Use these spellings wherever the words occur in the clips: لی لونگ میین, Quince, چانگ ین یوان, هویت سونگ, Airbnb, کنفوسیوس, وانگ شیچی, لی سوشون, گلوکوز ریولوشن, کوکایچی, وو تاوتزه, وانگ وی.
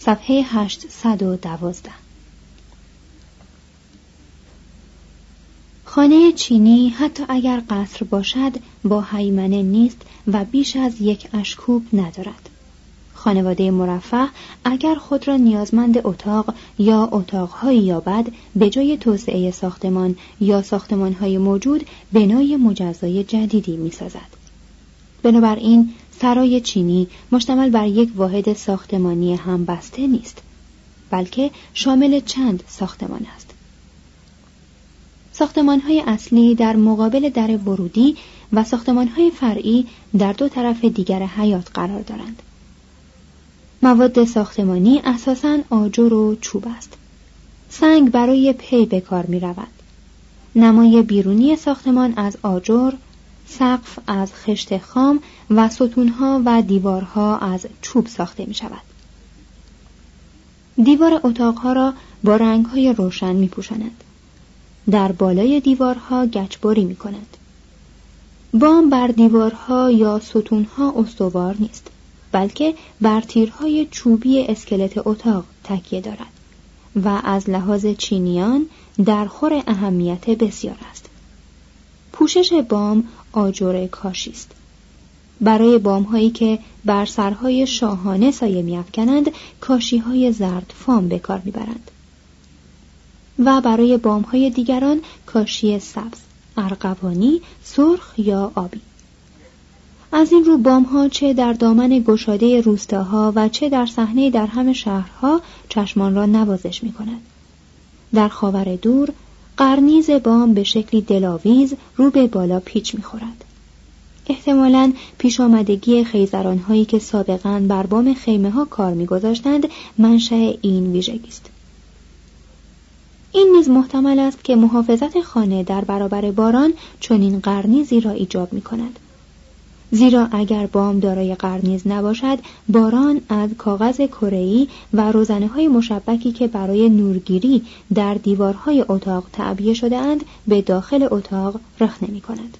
صفحه 812. خانه چینی حتی اگر قصر باشد با هیمنه نیست و بیش از یک اشکوب ندارد. خانواده مرفه اگر خود را نیازمند اتاق یا اتاق‌هایی یابد، به جای توسعه ساختمان یا ساختمان‌های موجود بنای مجزای جدیدی می‌سازد. بنابراین سرای چینی مشتمل بر یک واحد ساختمانی همبسته نیست، بلکه شامل چند ساختمان است. ساختمان‌های اصلی در مقابل در ورودی و ساختمان‌های فرعی در دو طرف دیگر حیاط قرار دارند. مواد ساختمانی اساساً آجر و چوب است. سنگ برای پی به کار می‌رود. نمای بیرونی ساختمان از آجر، سقف از خشت خام و ستون‌ها و دیوارها از چوب ساخته می‌شود. دیوار اتاق‌ها را با رنگ‌های روشن می‌پوشانند. در بالای دیوارها گچبری می کند. بام بر دیوارها یا ستونها استوار نیست، بلکه بر تیرهای چوبی اسکلت اتاق تکیه دارد و از لحاظ چینیان در خور اهمیت بسیار است. پوشش بام آجر کاشی است. برای بامهایی که بر سرهای شاهانه سایه می افکنند، کاشیهای زرد فام به کار می برند. و برای بام‌های دیگران کاشی سبز، ارغوانی، سرخ یا آبی. از این رو بام‌ها چه در دامن گشاده روستاها و چه در صحنه در هم شهرها چشمان را نوازش می‌کند. در خاور دور قرنیز بام به شکلی دلاویز رو به بالا پیچ می‌خورد. احتمالاً پیش آمدگی خیزران‌هایی که سابقاً بر بام خیمه‌ها کار می‌گذاشتند منشأ این ویژگی است. این نیز محتمل است که محافظت خانه در برابر باران چنین قرنیزی را ایجاب می کند. زیرا اگر بام دارای قرنیز نباشد، باران از کاغذ کره‌ای و روزنه‌های مشبکی که برای نورگیری در دیوارهای اتاق تعبیه شده اند به داخل اتاق رخ نمی کند.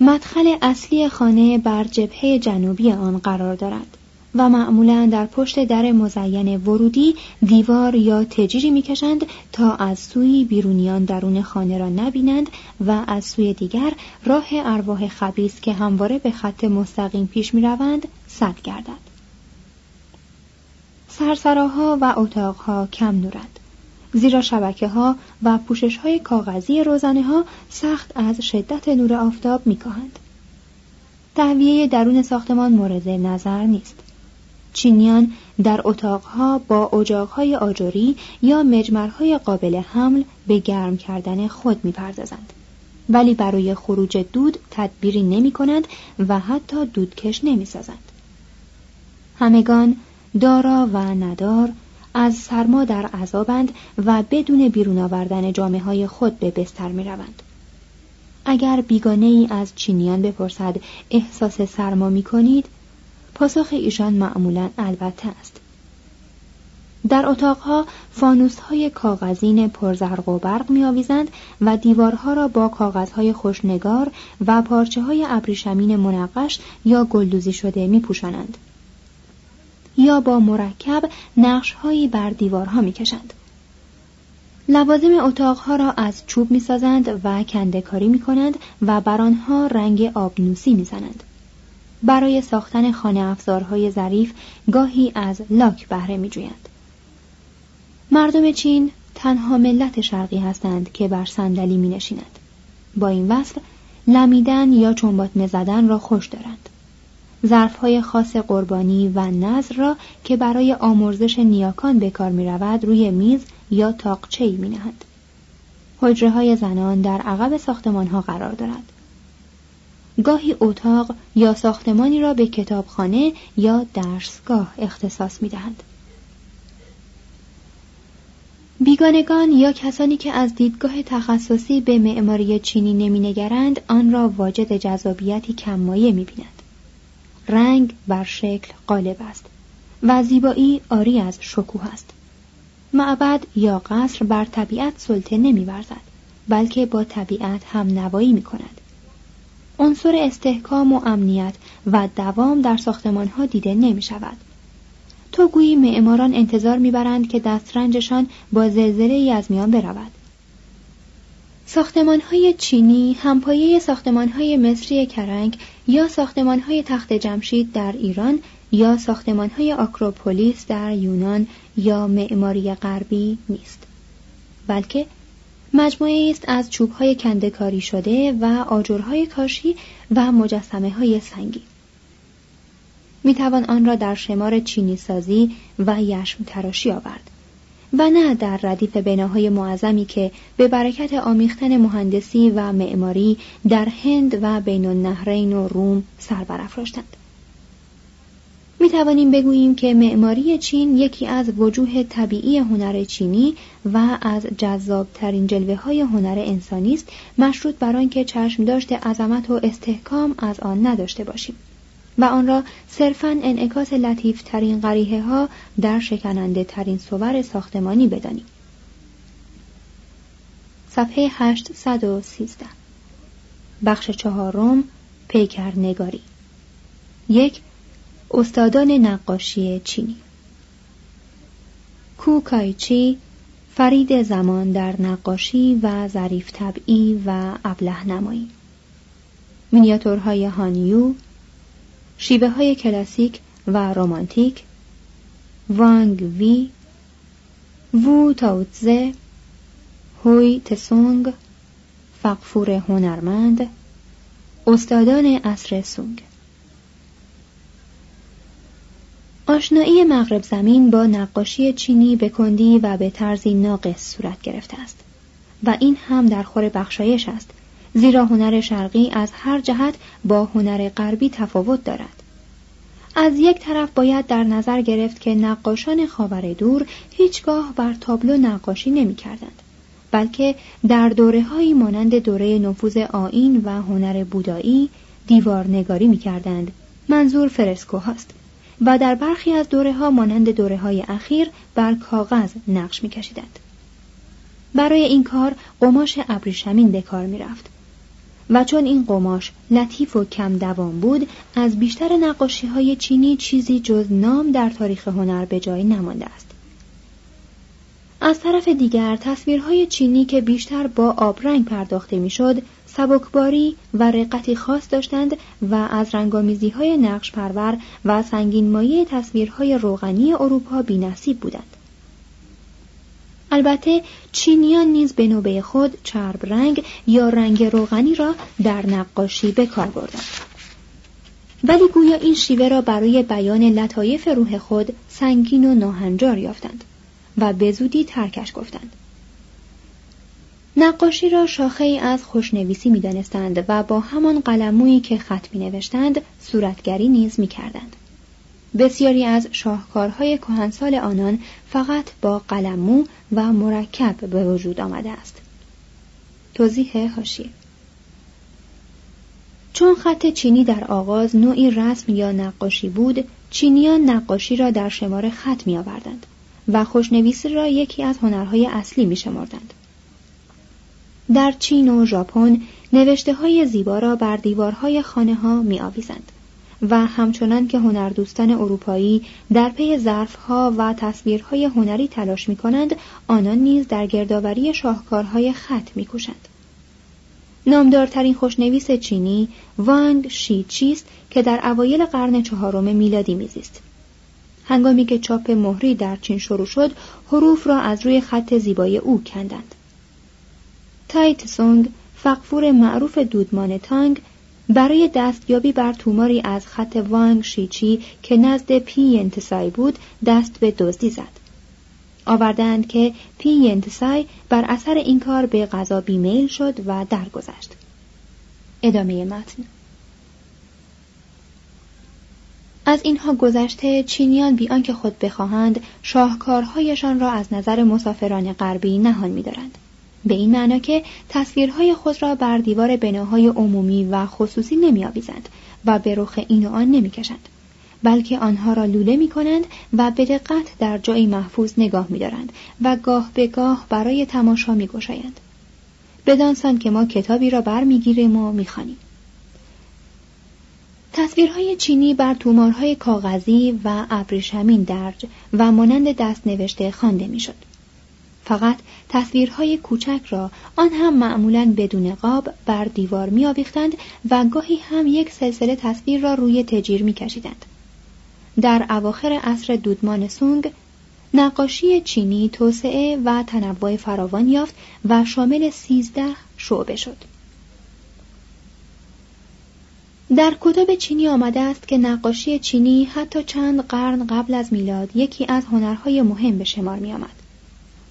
مدخل اصلی خانه بر جبهه جنوبی آن قرار دارد و معمولاً در پشت در مزین ورودی دیوار یا تجیری می‌کشند تا از سوی بیرونیان درون خانه را نبینند و از سوی دیگر راه ارواح خبیث که همواره به خط مستقیم پیش می‌روند سد گردد. سرسراها و اتاقها کم نورند، زیرا شبکه‌ها و پوشش‌های کاغذی روزنه‌ها سخت از شدت نور آفتاب می‌کاهند. تهویه درون ساختمان مورد نظر نیست. چینیان در اتاقها با اجاقهای آجری یا مجمرهای قابل حمل به گرم کردن خود می‌پردازند، ولی برای خروج دود تدبیری نمی‌کنند و حتی دودکش نمی‌سازند. همگان دارا و ندار از سرما در عذابند و بدون بیرون آوردن جامه‌های خود به بستر می‌روند. اگر بیگانه ای از چینیان بپرسد احساس سرما می کنید، پاسخ ایشان معمولاً البته است. در اتاقها فانوس‌های کاغذین پرزرق و برق می‌آویزند و دیوارها را با کاغذهای خوشنگار و پارچه‌های ابریشمین منقش یا گلدوزی شده می‌پوشانند یا با مرکب نقش‌هایی بر دیوارها می‌کشند. لوازم اتاقها را از چوب می‌سازند و کنده‌کاری می‌کنند و بر آنها رنگ آبنوسی می‌زنند. برای ساختن خانه افزارهای ظریف گاهی از لاک بهره می‌جویند. مردم چین تنها ملت شرقی هستند که بر صندلی می‌نشینند. با این وصف لمیدن یا چنباتمه زدن را خوش دارند. ظرف‌های خاص قربانی و نذر را که برای آمرزش نیاکان به کار می‌رود روی میز یا تاقچه‌ای می‌نهند. حجره‌های زنان در عقب ساختمان‌ها قرار دارد. گاهی اتاق یا ساختمانی را به کتابخانه یا درسگاه اختصاص می‌دهند. بیگانگان یا کسانی که از دیدگاه تخصصی به معماری چینی نمینگرند آن را واجد جذابیتی کم‌مایه می‌بینند. رنگ بر شکل غالب است و زیبایی عاری از شکوه است. معبد یا قصر بر طبیعت سلطه نمی‌ورزد، بلکه با طبیعت هم نوایی می‌کند. عنصر استحکام و امنیت و دوام در ساختمان‌ها دیده نمی‌شود. تو گویی معماران انتظار می‌برند که دسترنجشان با زلزله‌ای از میان برود. ساختمان‌های چینی همپایه ساختمان‌های مصری کرنگ یا ساختمان‌های تخت جمشید در ایران یا ساختمان‌های آکروپولیس در یونان یا معماری غربی نیست، بلکه مجموعه‌ای است از چوب‌های کنده‌کاری شده و آجرهای کاشی و مجسمه‌های سنگی. میتوان آن را در شمار چینی سازی و یشم تراشی آورد و نه در ردیف بناهای معظمی که به برکت آمیختن مهندسی و معماری در هند و بین النهرین و روم سر برافراشتند. میتوانیم بگوییم که معماری چین یکی از وجوه طبیعی هنر چینی و از جذابترین جلوه‌های هنر انسانی است، مشروط بر آنکه چشم داشته عظمت و استحکام از آن نداشته باشیم و آن را صرفاً انعکاس لطیف‌ترین قریحه‌ها در شکننده‌ترین صور ساختمانی بدانیم. صفحه 813، بخش 4، پیکرنگاری 1. استادان نقاشی چینی. کوکایچی، فرید زمان در نقاشی و ظریف طبعی و ابله نمایی. مینیاتورهای هانیو، شیوه های کلاسیک و رومانتیک. وانگ وی، وو تاوتزه، هوی تسونگ، فقفور هنرمند، استادان عصر سونگ. آشنایی مغرب زمین با نقاشی چینی به کندی و به طرزی ناقص صورت گرفته است و این هم در خور بخشایش است، زیرا هنر شرقی از هر جهت با هنر غربی تفاوت دارد. از یک طرف باید در نظر گرفت که نقاشان خاوردور هیچگاه بر تابلو نقاشی نمی‌کردند، بلکه در دوره‌هایی مانند دوره نفوذ آیین و هنر بودایی دیوارنگاری می‌کردند، منظور فرسکوهاست، و در برخی از دوره‌ها مانند دوره‌های اخیر بر کاغذ نقش می‌کشیدند. برای این کار قماش ابریشمین به کار می‌رفت و چون این قماش لطیف و کم دوام بود، از بیشتر نقاشی‌های چینی چیزی جز نام در تاریخ هنر به جای نمانده است. از طرف دیگر تصویرهای چینی که بیشتر با آبرنگ پرداخته می‌شد، سبکباری و رقتی خاص داشتند و از رنگامیزی‌های نقش‌پرور و سنگین‌مایه تصویرهای روغنی اروپا بی‌نصیب بودند. البته چینیان نیز به نوبه خود چرب رنگ یا رنگ روغنی را در نقاشی به کار بردند، ولی گویا این شیوه را برای بیان لطایف روح خود سنگین و ناهنجار یافتند و به زودی ترکش گفتند. نقاشی را شاخه‌ای از خوشنویسی می‌دانستند و با همان قلمویی که خط می‌نوشتند صورتگری نیز می‌کردند. بسیاری از شاهکارهای کهنسال آنان فقط با قلمو و مرکب به وجود آمده است. توضیح حاشیه: چون خط چینی در آغاز نوعی رسم یا نقاشی بود، چینیان نقاشی را در شمار خط می آوردند و خوشنویسی را یکی از هنرهای اصلی می شمردند. در چین و ژاپن نوشته‌های زیبا را بر دیوارهای خانه‌ها می‌آویزند و همچنان که هنردوستان اروپایی در پی ظرف‌ها و تصویرهای هنری تلاش می‌کنند، آنان نیز در گردآوری شاهکارهای خط می‌کوشند. نامدارترین خوشنویس چینی وانگ شیچی است که در اوایل قرن چهارم میلادی میزیست. هنگامی که چاپ مهری در چین شروع شد، حروف را از روی خط زیبای او کندند. تایت سونگ، فغفور معروف دودمان تانگ، برای دستیابی بر توماری از خط وانگ شیچی که نزد پی ینتسای بود دست به دزدی زد. آوردند که پی ینتسای بر اثر این کار به قضا بیمیل شد و درگذشت. ادامه متن. از اینها گذشته چینیان بی آنکه خود بخواهند شاهکارهایشان را از نظر مسافران غربی نهان می‌دارند، به این معنا که تصویرهای خود را بر دیوار بناهای عمومی و خصوصی نمی‌آویزند و به رخ این و آن نمی‌کشند، بلکه آنها را لوله می‌کنند و به دقت در جایی محفوظ نگاه می‌دارند و گاه به گاه برای تماشا می‌گشایند، بدانسان که ما کتابی را برمی‌گیریم و می‌خوانیم. تصویرهای چینی بر تومارهای کاغذی و ابریشمین درج و مانند دست نوشته خوانده می‌شد. فقط تصویرهای کوچک را، آن هم معمولاً بدون قاب، بر دیوار می‌آویختند و گاهی هم یک سلسله تصویر را روی تجیر می‌کشیدند. در اواخر عصر دودمان سونگ، نقاشی چینی توسعه و تنوع فراوان یافت و شامل 13 شعبه شد. در کتاب چینی آمده است که نقاشی چینی حتی چند قرن قبل از میلاد یکی از هنرهای مهم به شمار می‌آمد.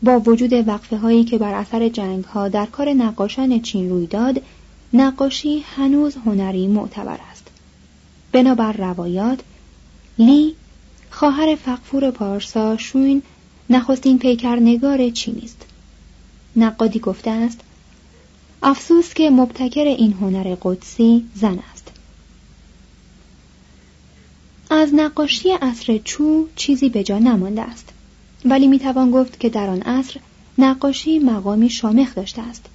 با وجود وقفه هایی که بر اثر جنگ ها در کار نقاشان چین روی داد، نقاشی هنوز هنری معتبر است. بنابر روایات، لی، خواهر فغفور پارسا شوین، نخستین پیکرنگار چینی است. نقادی گفته است: افسوس که مبتکر این هنر قدسی زن است. از نقاشی عصر چو چیزی به جا نمانده است، ولی میتوان گفت که در آن عصر نقاشی مقامی شامخ داشته است،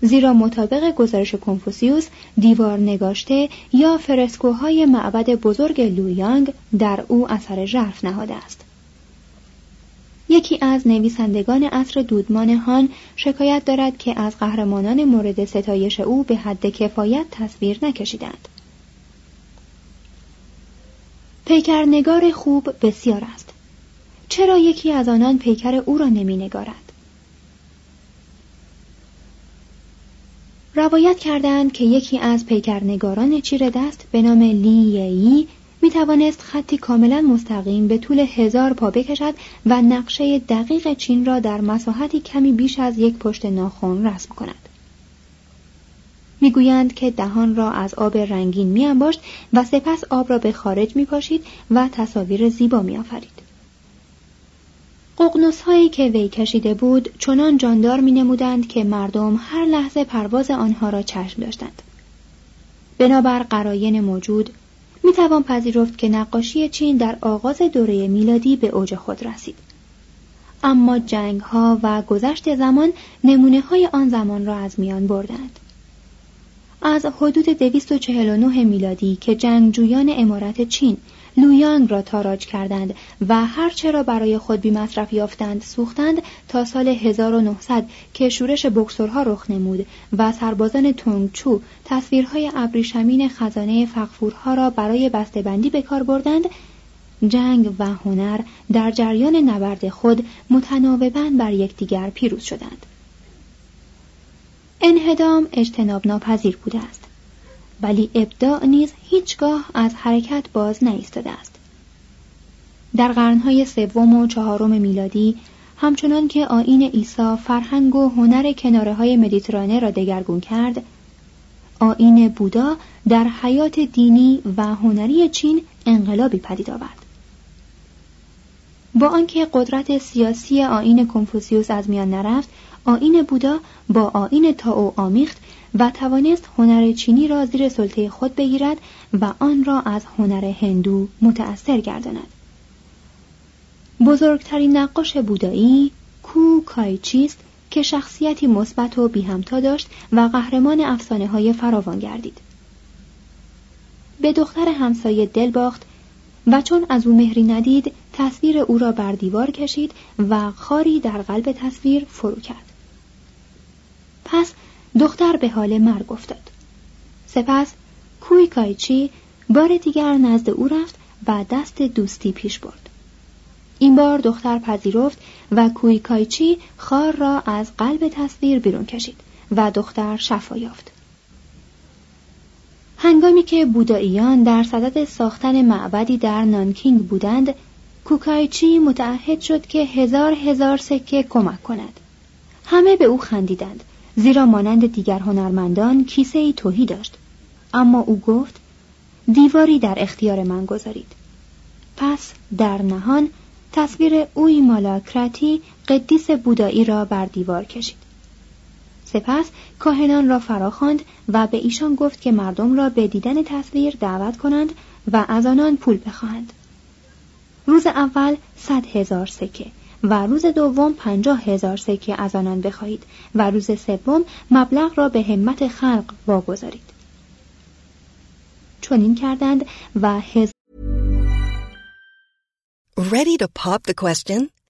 زیرا مطابق گزارش کنفوسیوس، دیوار نگاشته یا فرسکوهای معبد بزرگ لویانگ در او اثر ژرف نهاده است. یکی از نویسندگان عصر دودمان هان شکایت دارد که از قهرمانان مورد ستایش او به حد کفایت تصویر نکشیدند. پیکرنگار خوب بسیار است، چرا یکی از آنان پیکر او را نمی نگارد؟ روایت کردند که یکی از پیکرنگاران چیره دست به نام لی‌یی می توانست خطی کاملا مستقیم به طول 1000 پا بکشد و نقشه دقیق چین را در مساحتی کمی بیش از یک پشت ناخن رسم کند. میگویند که دهان را از آب رنگین می انباشت و سپس آب را به خارج می پاشید و تصاویر زیبا می آفرید. ققنوس‌هایی که وی کشیده بود چنان جاندار می‌نمودند که مردم هر لحظه پرواز آنها را چشم داشتند. بنابر قراین موجود می‌توان پذیرفت که نقاشی چین در آغاز دوره میلادی به اوج خود رسید، اما جنگ‌ها و گذشت زمان نمونه‌های آن زمان را از میان بردند. از حدود 249 میلادی که جنگجویان امارت چین لویانگ را تاراج کردند و هرچه را برای خود بی مصرف یافتند سوختند، تا سال 1900 که شورش بکسورها رخ نمود و سربازان تونگچو تصویرهای ابریشمین خزانه فغفورها را برای بسته‌بندی به کار بردند، جنگ و هنر در جریان نبرد خود متناوباً بر یکدیگر پیروز شدند. انهدام اجتناب ناپذیر بوده است، ولی ابداع نیز هیچگاه از حرکت باز نایستاده است. در قرن‌های سوم و چهارم میلادی، همچنان که آیین عیسی فرهنگ و هنر کناره‌های مدیترانه را دگرگون کرد، آیین بودا در حیات دینی و هنری چین انقلابی پدید آورد. با آنکه قدرت سیاسی آیین کنفوسیوس از میان نرفت، آیین بودا با آیین تائو آمیخت و توانست هنر چینی را زیر سلطه خود بگیرد و آن را از هنر هندو متأثر گرداند. بزرگترین نقاش بودایی کوکایچی است که شخصیتی مثبت و بی‌همتا داشت و قهرمان افسانه‌های فراوان گردید. به دختر همسایه دل باخت و چون از او مهری ندید تصویر او را بر دیوار کشید و خاری در قلب تصویر فرو کرد. پس دختر به حال مرگ افتاد. سپس کویکایچی بار دیگر نزد او رفت و دست دوستی پیش برد. این بار دختر پذیرفت و کویکایچی خار را از قلب تصویر بیرون کشید و دختر شفا یافت. هنگامی که بوداییان در صدد ساختن معبدی در نانکینگ بودند، کوکایچی متعهد شد که 1000 سکه کمک کند. همه به او خندیدند، زیرا مانند دیگر هنرمندان کیسه ای تهی داشت. اما او گفت: دیواری در اختیار من گذارید. پس در نهان تصویر اوی مالاکراتی قدیس بودایی را بر دیوار کشید. سپس کاهنان را فراخواند و به ایشان گفت که مردم را به دیدن تصویر دعوت کنند و از آنان پول بخواهند. روز اول 100,000 سکه و روز دوم 50,000 سکه از آنان بخواهید و روز سوم مبلغ را به همت خلق واگذارید. چنین کردند و Ready to pop the question?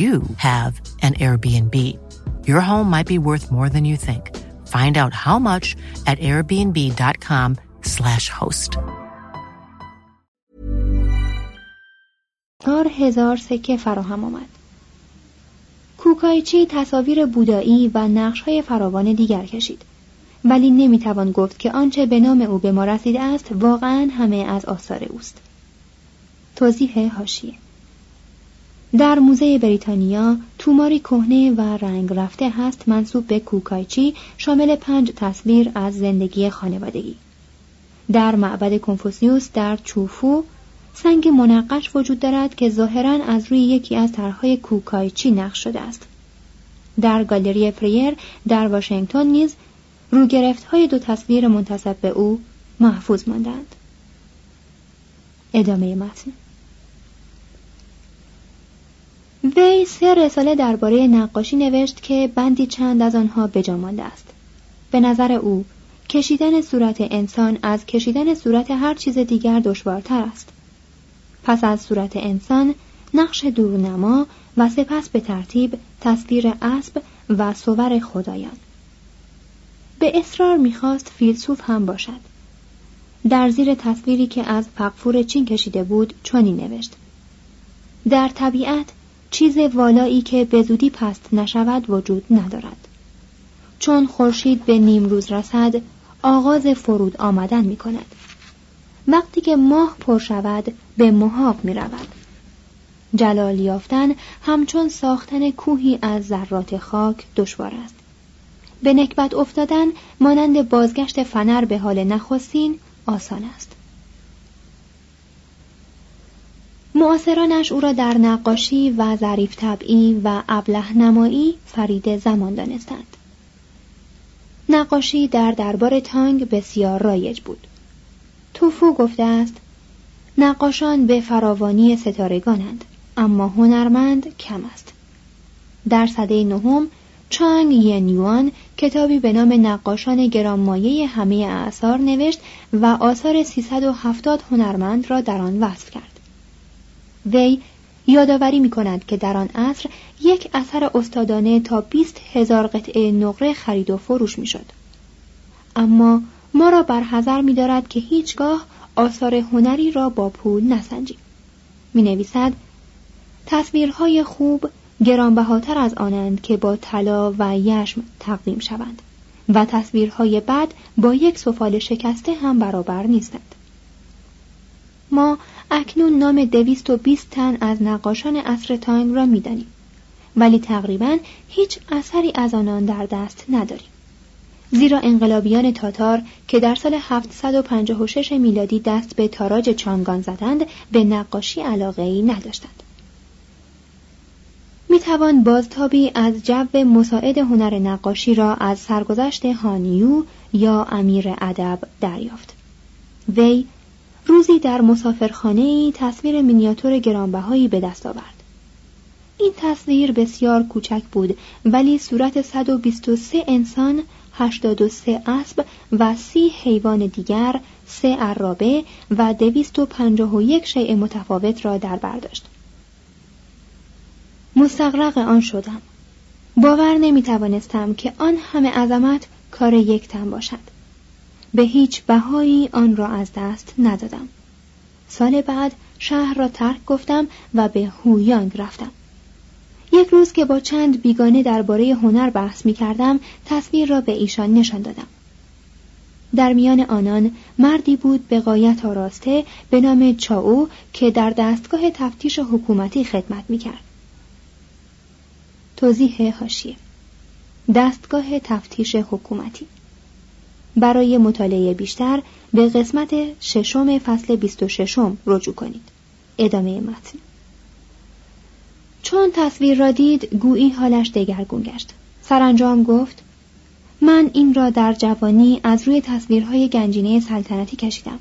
you have an Airbnb. Your home might be worth more than you think. Find out how much at airbnb.com/host. 4,000 سکه فراهم آمد. کوکایچی تصاویر بودایی و نقش‌های فراوان دیگر کشید. ولی نمیتوان گفت که آنچه به نام او به ما رسیده است واقعاً همه از آثار اوست. توضیح حاشیه: در موزه بریتانیا توماری کهنه و رنگ رفته هست منسوب به کوکایچی شامل 5 تصویر از زندگی خانوادگی. در معبد کنفوسیوس در چوفو سنگ منقش وجود دارد که ظاهراً از روی یکی از طرح‌های کوکایچی نقش شده است. در گالری پریر در واشنگتن نیز روگرفت‌های 2 تصویر منتسب به او محفوظ ماندند. ادامه متن. وی 3 رساله درباره نقاشی نوشت که بندی چند از آنها بجا مانده است. به نظر او کشیدن صورت انسان از کشیدن صورت هر چیز دیگر دشوارتر است. پس از صورت انسان نقش دورنما و سپس به ترتیب تصویر اسب و صور خدایان. به اصرار می‌خواست فیلسوف هم باشد. در زیر تصویری که از فغفور چین کشیده بود چنین نوشت: در طبیعت چیز والایی که به زودی پست نشود وجود ندارد. چون خورشید به نیم روز رسد آغاز فرود آمدن می کند. وقتی که ماه پر شود به محاق می رود. جلال یافتن همچون ساختن کوهی از ذرات خاک دشوار است. به نکبت افتادن مانند بازگشت فنر به حال نخستین آسان است. معاصرانش او را در نقاشی و ظریف طبعی و ابله نمایی فرید زمان دانستند. نقاشی در دربار تانگ بسیار رایج بود. توفو گفته است: نقاشان به فراوانی ستارگانند، اما هنرمند کم است. در سده 9 چانگ ین یوان کتابی به نام نقاشان گرانمایه همه اثار نوشت و آثار 370 هنرمند را در آن وصف کرد. وی یادآوری می‌کند که در آن عصر یک اثر استادانه تا 20,000 قطعه نقره خرید و فروش می‌شد. اما ما را بر حذر می‌دارد که هیچگاه آثار هنری را با پول نسنجیم. می‌نویسد تصویرهای خوب گرانبهاتر از آنند که با طلا و یشم تقویم شوند و تصویرهای بد با یک سفال شکسته هم برابر نیستند. ما اکنون نام 220 تن از نقاشان عصر تانگ را می‌دانیم، ولی تقریباً هیچ اثری از آنان در دست نداریم، زیرا انقلابیان تاتار که در سال 756 میلادی دست به تاراج چانگان زدند به نقاشی علاقه‌ای نداشتند. می‌توان بازتابی از جو مساعد هنر نقاشی را از سرگذشت هانیو یا امیر ادب دریافت. وی روزی در مسافرخانه‌ای تصویر مینیاتور گرانبهایی به دست آورد. این تصویر بسیار کوچک بود، ولی صورت 123 انسان، 83 اسب و 30 حیوان دیگر، 3 عرابه و 251 شیء متفاوت را در بر داشت. مستغرق آن شدم. باور نمی توانستم که آن همه عظمت کار یک تن باشد. به هیچ بهایی آن را از دست ندادم. سال بعد شهر را ترک گفتم و به هویانگ رفتم. یک روز که با چند بیگانه درباره هنر بحث می کردم، تصویر را به ایشان نشان دادم. در میان آنان مردی بود به غایت آراسته به نام چاو که در دستگاه تفتیش حکومتی خدمت می کرد. توضیح حاشیه: دستگاه تفتیش حکومتی. برای مطالعه بیشتر به قسمت 6 فصل 26 رجوع کنید. ادامه متن. چون تصویر را دید گویی حالش دگرگون گشت. سرانجام گفت من این را در جوانی از روی تصویرهای گنجینه سلطنتی کشیدم.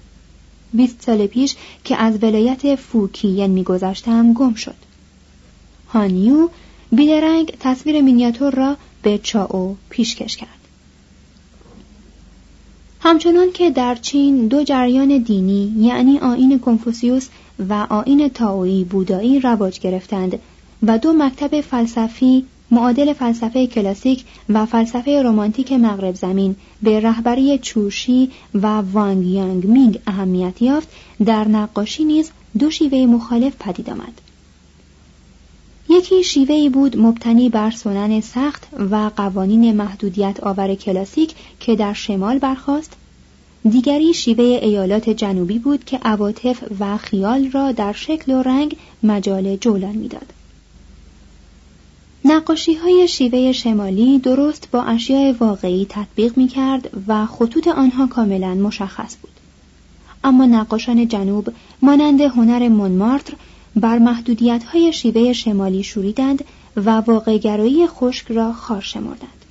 20 سال پیش که از ولایت فوکین می‌گذشتم گم شد. هانیو بیدرنگ تصویر مینیاتور را به چاو پیشکش کرد. همچنان که در چین دو جریان دینی یعنی آیین کنفوسیوس و آیین تائویی بودایی رواج گرفتند و دو مکتب فلسفی معادل فلسفه کلاسیک و فلسفه رمانتیک مغرب زمین به رهبری چوشی و وانگ یانگ مینگ اهمیت یافت، در نقاشی نیز دو شیوه مخالف پدید آمد. یکی شیوه‌ای بود مبتنی بر سنن سخت و قوانین محدودیت آور کلاسیک که در شمال برخاست، دیگری شیوه ایالات جنوبی بود که عواطف و خیال را در شکل و رنگ مجال جولان می‌داد. نقاشی‌های شیوه شمالی درست با اشیاء واقعی تطبیق می‌کرد و خطوط آنها کاملاً مشخص بود. اما نقاشان جنوب مانند هنر مونمارتر بر محدودیت‌های شیوه شمالی شوریدند و واقع‌گرایی خشک را خار شمردند.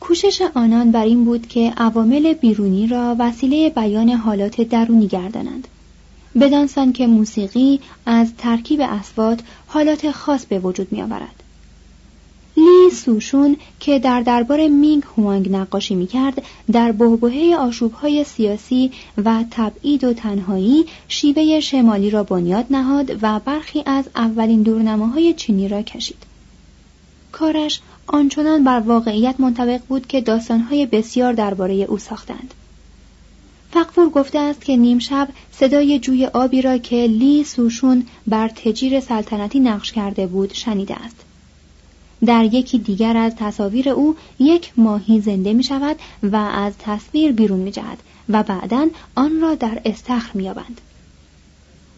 کوشش آنان بر این بود که عوامل بیرونی را وسیله بیان حالات درونی گردانند، بدانسان که موسیقی از ترکیب اصوات حالات خاص به وجود می‌آورد. لی سوشون که در دربار مینگ هوانگ نقاشی می‌کرد، در بحبوحه آشوب‌های سیاسی و تبعید و تنهایی شیوه شمالی را بنیاد نهاد و برخی از اولین دورنماهای چینی را کشید. کارش آنچنان بر واقعیت منطبق بود که داستان‌های بسیار درباره او ساختند. فقفور گفته است که نیم شب صدای جوی آبی را که لی سوشون بر تجیر سلطنتی نقش کرده بود شنیده است. در یکی دیگر از تصاویر او یک ماهی زنده می شود و از تصویر بیرون می جهد و بعداً آن را در استخر می یابند.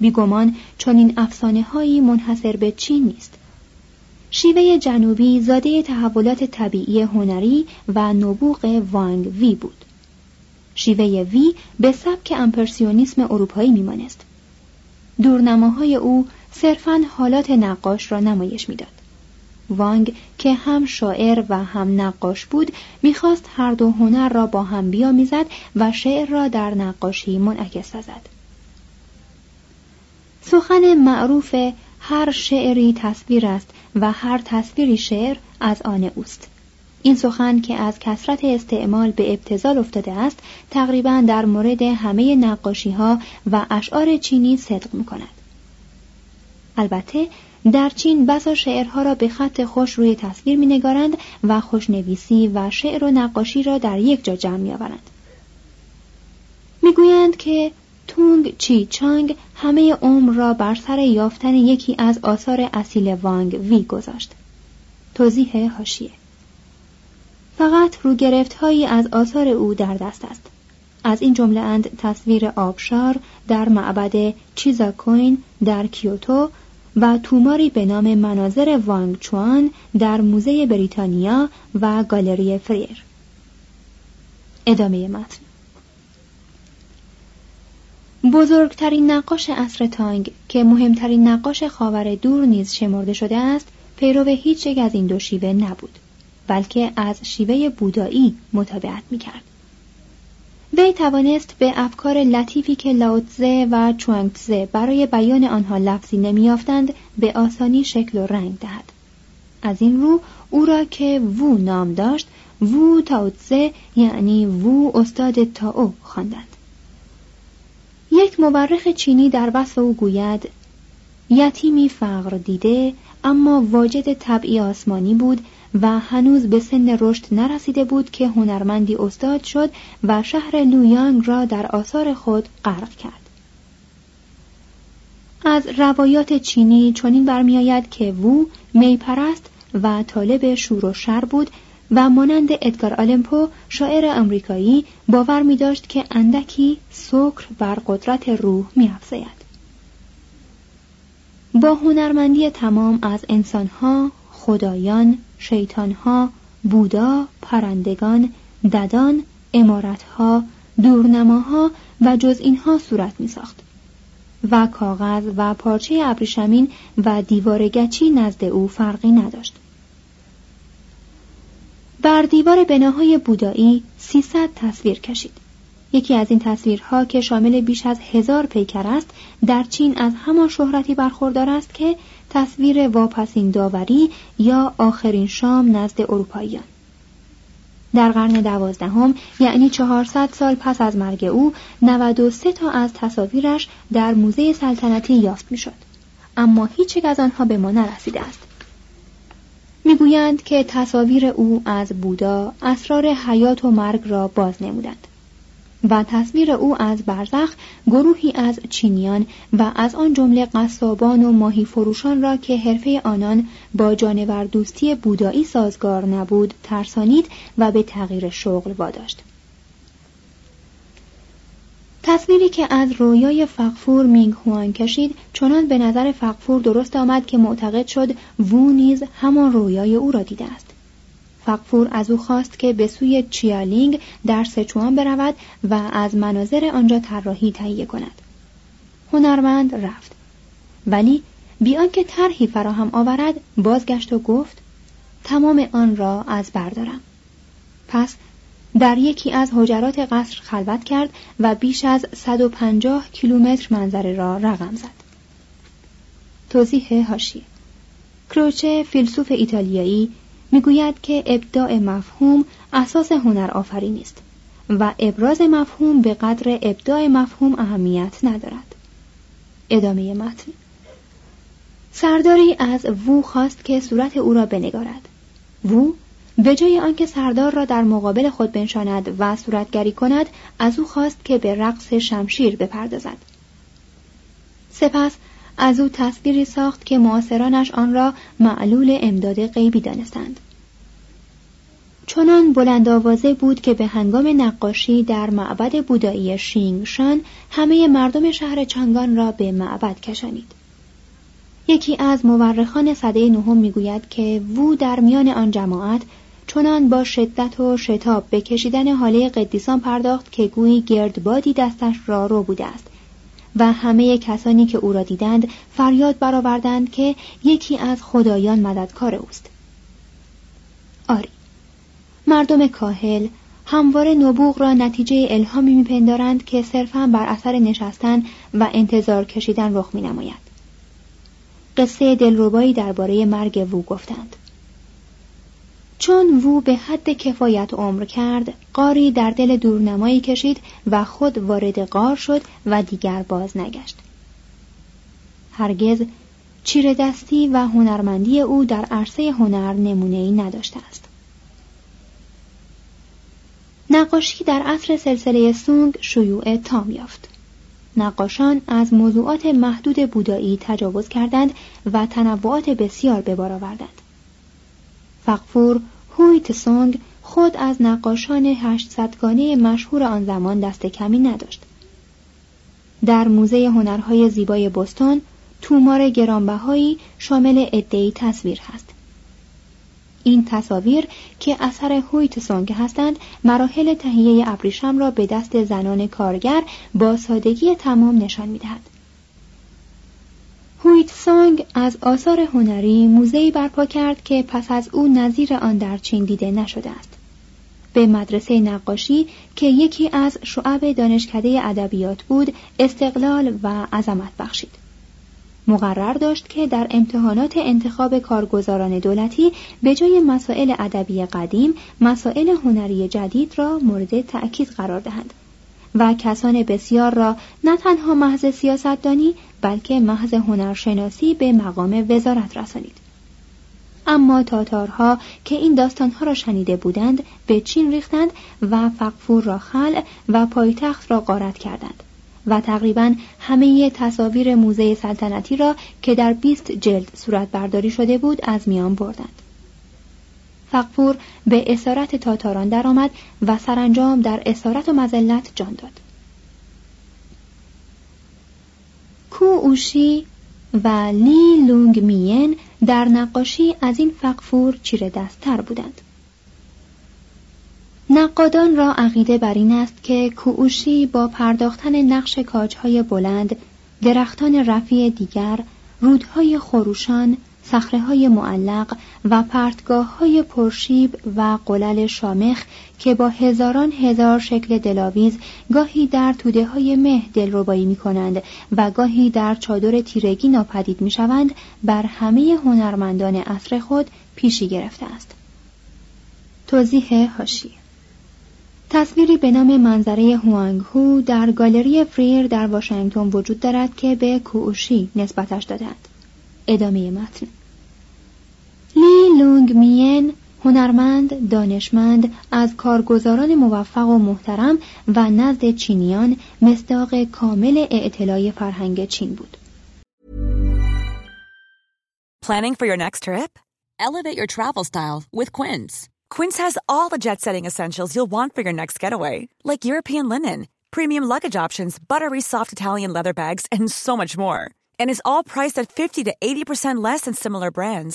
بیگمان چنین افسانه هایی منحصر به چین نیست. شیوه جنوبی زاده تحولات طبیعی هنری و نبوغ وانگ وی بود. شیوه وی به سبک امپرسیونیسم اروپایی می مانست. دورنماهای او صرفاً حالات نقاش را نمایش می داد. وانگ که هم شاعر و هم نقاش بود میخواست هر دو هنر را با هم بیامیزد و شعر را در نقاشی منعکس سازد. سخن معروف هر شعری تصویر است و هر تصویری شعر از آن اوست. این سخن که از کثرت استعمال به ابتذال افتاده است، تقریباً در مورد همه نقاشی‌ها و اشعار چینی صدق می‌کند. البته در چین بسا شعرها را به خط خوش روی تصویر می‌نگارند و خوشنویسی و شعر و نقاشی را در یک جا جمع می‌آورند. می‌گویند که تونگ چی چانگ همه عمر را بر سر یافتن یکی از آثار اصیل وانگ وی گذاشت. توضیح حاشیه: فقط روگرفت‌هایی از آثار او در دست است. از این جمله اند تصویر آبشار در معبد چیزاکوین در کیوتو و توماری به نام مناظر وانگ چوان در موزه بریتانیا و گالری فریر. ادامه متن. بزرگترین نقاش عصر تانگ که مهمترین نقاش خاور دور نیز شمرده شده است، پیرو هیچ یک از این دو شیوه نبود، بلکه از شیوه بودایی متابعت می‌کرد. وی توانست به افکار لطیفی که لاوتزه و چوانگتزه برای بیان آنها لفظی نمی‌یافتند، به آسانی شکل و رنگ دهد. از این رو او را که وو نام داشت، وو تاوتزه یعنی وو استاد تاو خواندند. یک مورخ چینی در وصف او گوید: یتیمی فقر دیده، اما واجد طبعی آسمانی بود و هنوز به سن رشد نرسیده بود که هنرمندی استاد شد و شهر لویانگ را در آثار خود غرق کرد. از روایات چینی چنین برمی‌آید که وو میپرست و طالب شور و شر بود و مانند ادگار آلن پو شاعر آمریکایی باور می‌داشت که اندکی سکر بر قدرت روح می‌افزاید. با هنرمندی تمام از انسان‌ها، خدایان، شیطان‌ها، بودا، پرندگان، ددان، عمارت‌ها، دورنماها و جز اینها صورت می‌ساخت و کاغذ و پارچه ابریشمین و دیوارگچی نزد او فرقی نداشت. بر دیوار بناهای بودایی 300 تصویر کشید. یکی از این تصویرها که شامل بیش از 1000 پیکر است، در چین از همان شهرتی برخوردار است که تصویر واپسین داوری یا آخرین شام نزد اروپاییان. در قرن 12 یعنی 400 سال پس از مرگ او، 93 تا از تصاویرش در موزه سلطنتی یافت می‌شد، اما هیچ یک از آنها به ما نرسیده است. می‌گویند که تصاویر او از بودا اسرار حیات و مرگ را باز نمودند و تصویر او از برزخ گروهی از چینیان و از آن جمله قصابان و ماهی فروشان را که حرفه آنان با جانور دوستی بودایی سازگار نبود ترسانید و به تغییر شغل واداشت. تصویری که از رویای فقفور مینگ هوان کشید چنان به نظر فقفور درست آمد که معتقد شد وو نیز همان رویای او را دیده است. فقفور از او خواست که به سوی چیالینگ در سچوان برود و از مناظر آنجا طراحی تهیه کند. هنرمند رفت، ولی بی آنکه طرحی فراهم آورد بازگشت و گفت: تمام آن را از بر دارم. پس در یکی از حجرات قصر خلوت کرد و بیش از 150 کیلومتر منظره را رقم زد. توضیح حاشیه: کروچه، فیلسوف ایتالیایی، میگوید که ابداع مفهوم اساس هنر آفرینی است و ابراز مفهوم به قدر ابداع مفهوم اهمیت ندارد. ادامه متن. سرداری از وو خواست که صورت او را بنگارد. وو به جای آنکه سردار را در مقابل خود بنشاند و صورتگری کند، از او خواست که به رقص شمشیر بپردازد. سپس از او تصویری ساخت که معاصرانش آن را معلول امداد غیبی دانستند. چنان بلند آوازه بود که به هنگام نقاشی در معبد بودایی شینگشان همه مردم شهر چانگان را به معبد کشانید. یکی از مورخان سده 9 میگوید که وو در میان آن جماعت چنان با شدت و شتاب به کشیدن حاله قدیسان پرداخت که گویی گردبادی دستش را رو بوده است و همه کسانی که او را دیدند فریاد برآوردند که یکی از خدایان مددکار اوست. آری، مردم کاهل همواره نبوغ را نتیجه الهامی میپندارند که صرفاً بر اثر نشستن و انتظار کشیدن رخ مینماید. قصه دلربایی درباره مرگ وو گفتند. چون وو به حد کفایت عمر کرد، قاری در دل دورنمایی کشید و خود وارد غار شد و دیگر باز نگشت. هرگز چیره دستی و هنرمندی او در عرصه هنر نمونه‌ای نداشته است. نقاشی در عصر سلسله سونگ شیوع تام یافت. نقاشان از موضوعات محدود بودایی تجاوز کردند و تنوعات بسیار به بار آوردند. فقفور هویت سونگ خود از نقاشان 800 گانه مشهور آن زمان دست کمی نداشت. در موزه هنرهای زیبای بوستون تومار گرانبهایی شامل عده‌ای تصویر هست. این تصاویر که اثر هویت سونگ هستند، مراحل تهیه ابریشم را به دست زنان کارگر با سادگی تمام نشان می‌دهد. هویت سونگ از آثار هنری موزه‌ای برپا کرد که پس از او نظیر آن در چین دیده نشده است. به مدرسه نقاشی که یکی از شعب دانشکده ادبیات بود، استقلال و عظمت بخشید. مقرر داشت که در امتحانات انتخاب کارگزاران دولتی به جای مسائل ادبی قدیم، مسائل هنری جدید را مورد تأکید قرار دهند و کسان بسیار را نه تنها محض سیاستدانی بلکه محض هنرشناسی به مقام وزارت رسانید. اما تاتارها که این داستانها را شنیده بودند، به چین ریختند و فقفور را خلع و پایتخت را غارت کردند و تقریباً همه تصاویر موزه سلطنتی را که در 20 جلد صورت برداری شده بود از میان بردند. فقفور به اسارت تاتاران درآمد و سرانجام در اسارت و مذلت جان داد. کووشی و لی لونگ میین در نقاشی از این فقفور چیره دست‌تر بودند. نقادان را عقیده بر این است که کووشی با پرداختن نقش کاج‌های بلند، درختان رفیع دیگر، رودهای خروشان، صخره‌های معلق و پرتگاه‌های پرشیب و قلل شامخ که با هزاران هزار شکل دلاویز گاهی در توده‌های مه دلربایی می‌کنند و گاهی در چادر تیرگی ناپدید می‌شوند، بر همه هنرمندان عصر خود پیشی گرفته است. توضیح حاشیه: تصویری به نام منظره هوانگ هو در گالری فریر در واشنگتن وجود دارد که به کووشی نسبتش دادند. ادامه متن. لی لونگ میین، هنرمند، دانشمند، از کارگزاران موفق و محترم و نزد چینیان مصداق کامل اعتلای فرهنگ چین بود. Planning for your next trip? Elevate your travel style with Quince. Quince has all the jet-setting essentials you'll want for your next getaway, like European linen, premium luggage options, buttery soft Italian leather bags, and so much more. And it's all priced at 50 to 80% less than similar brands.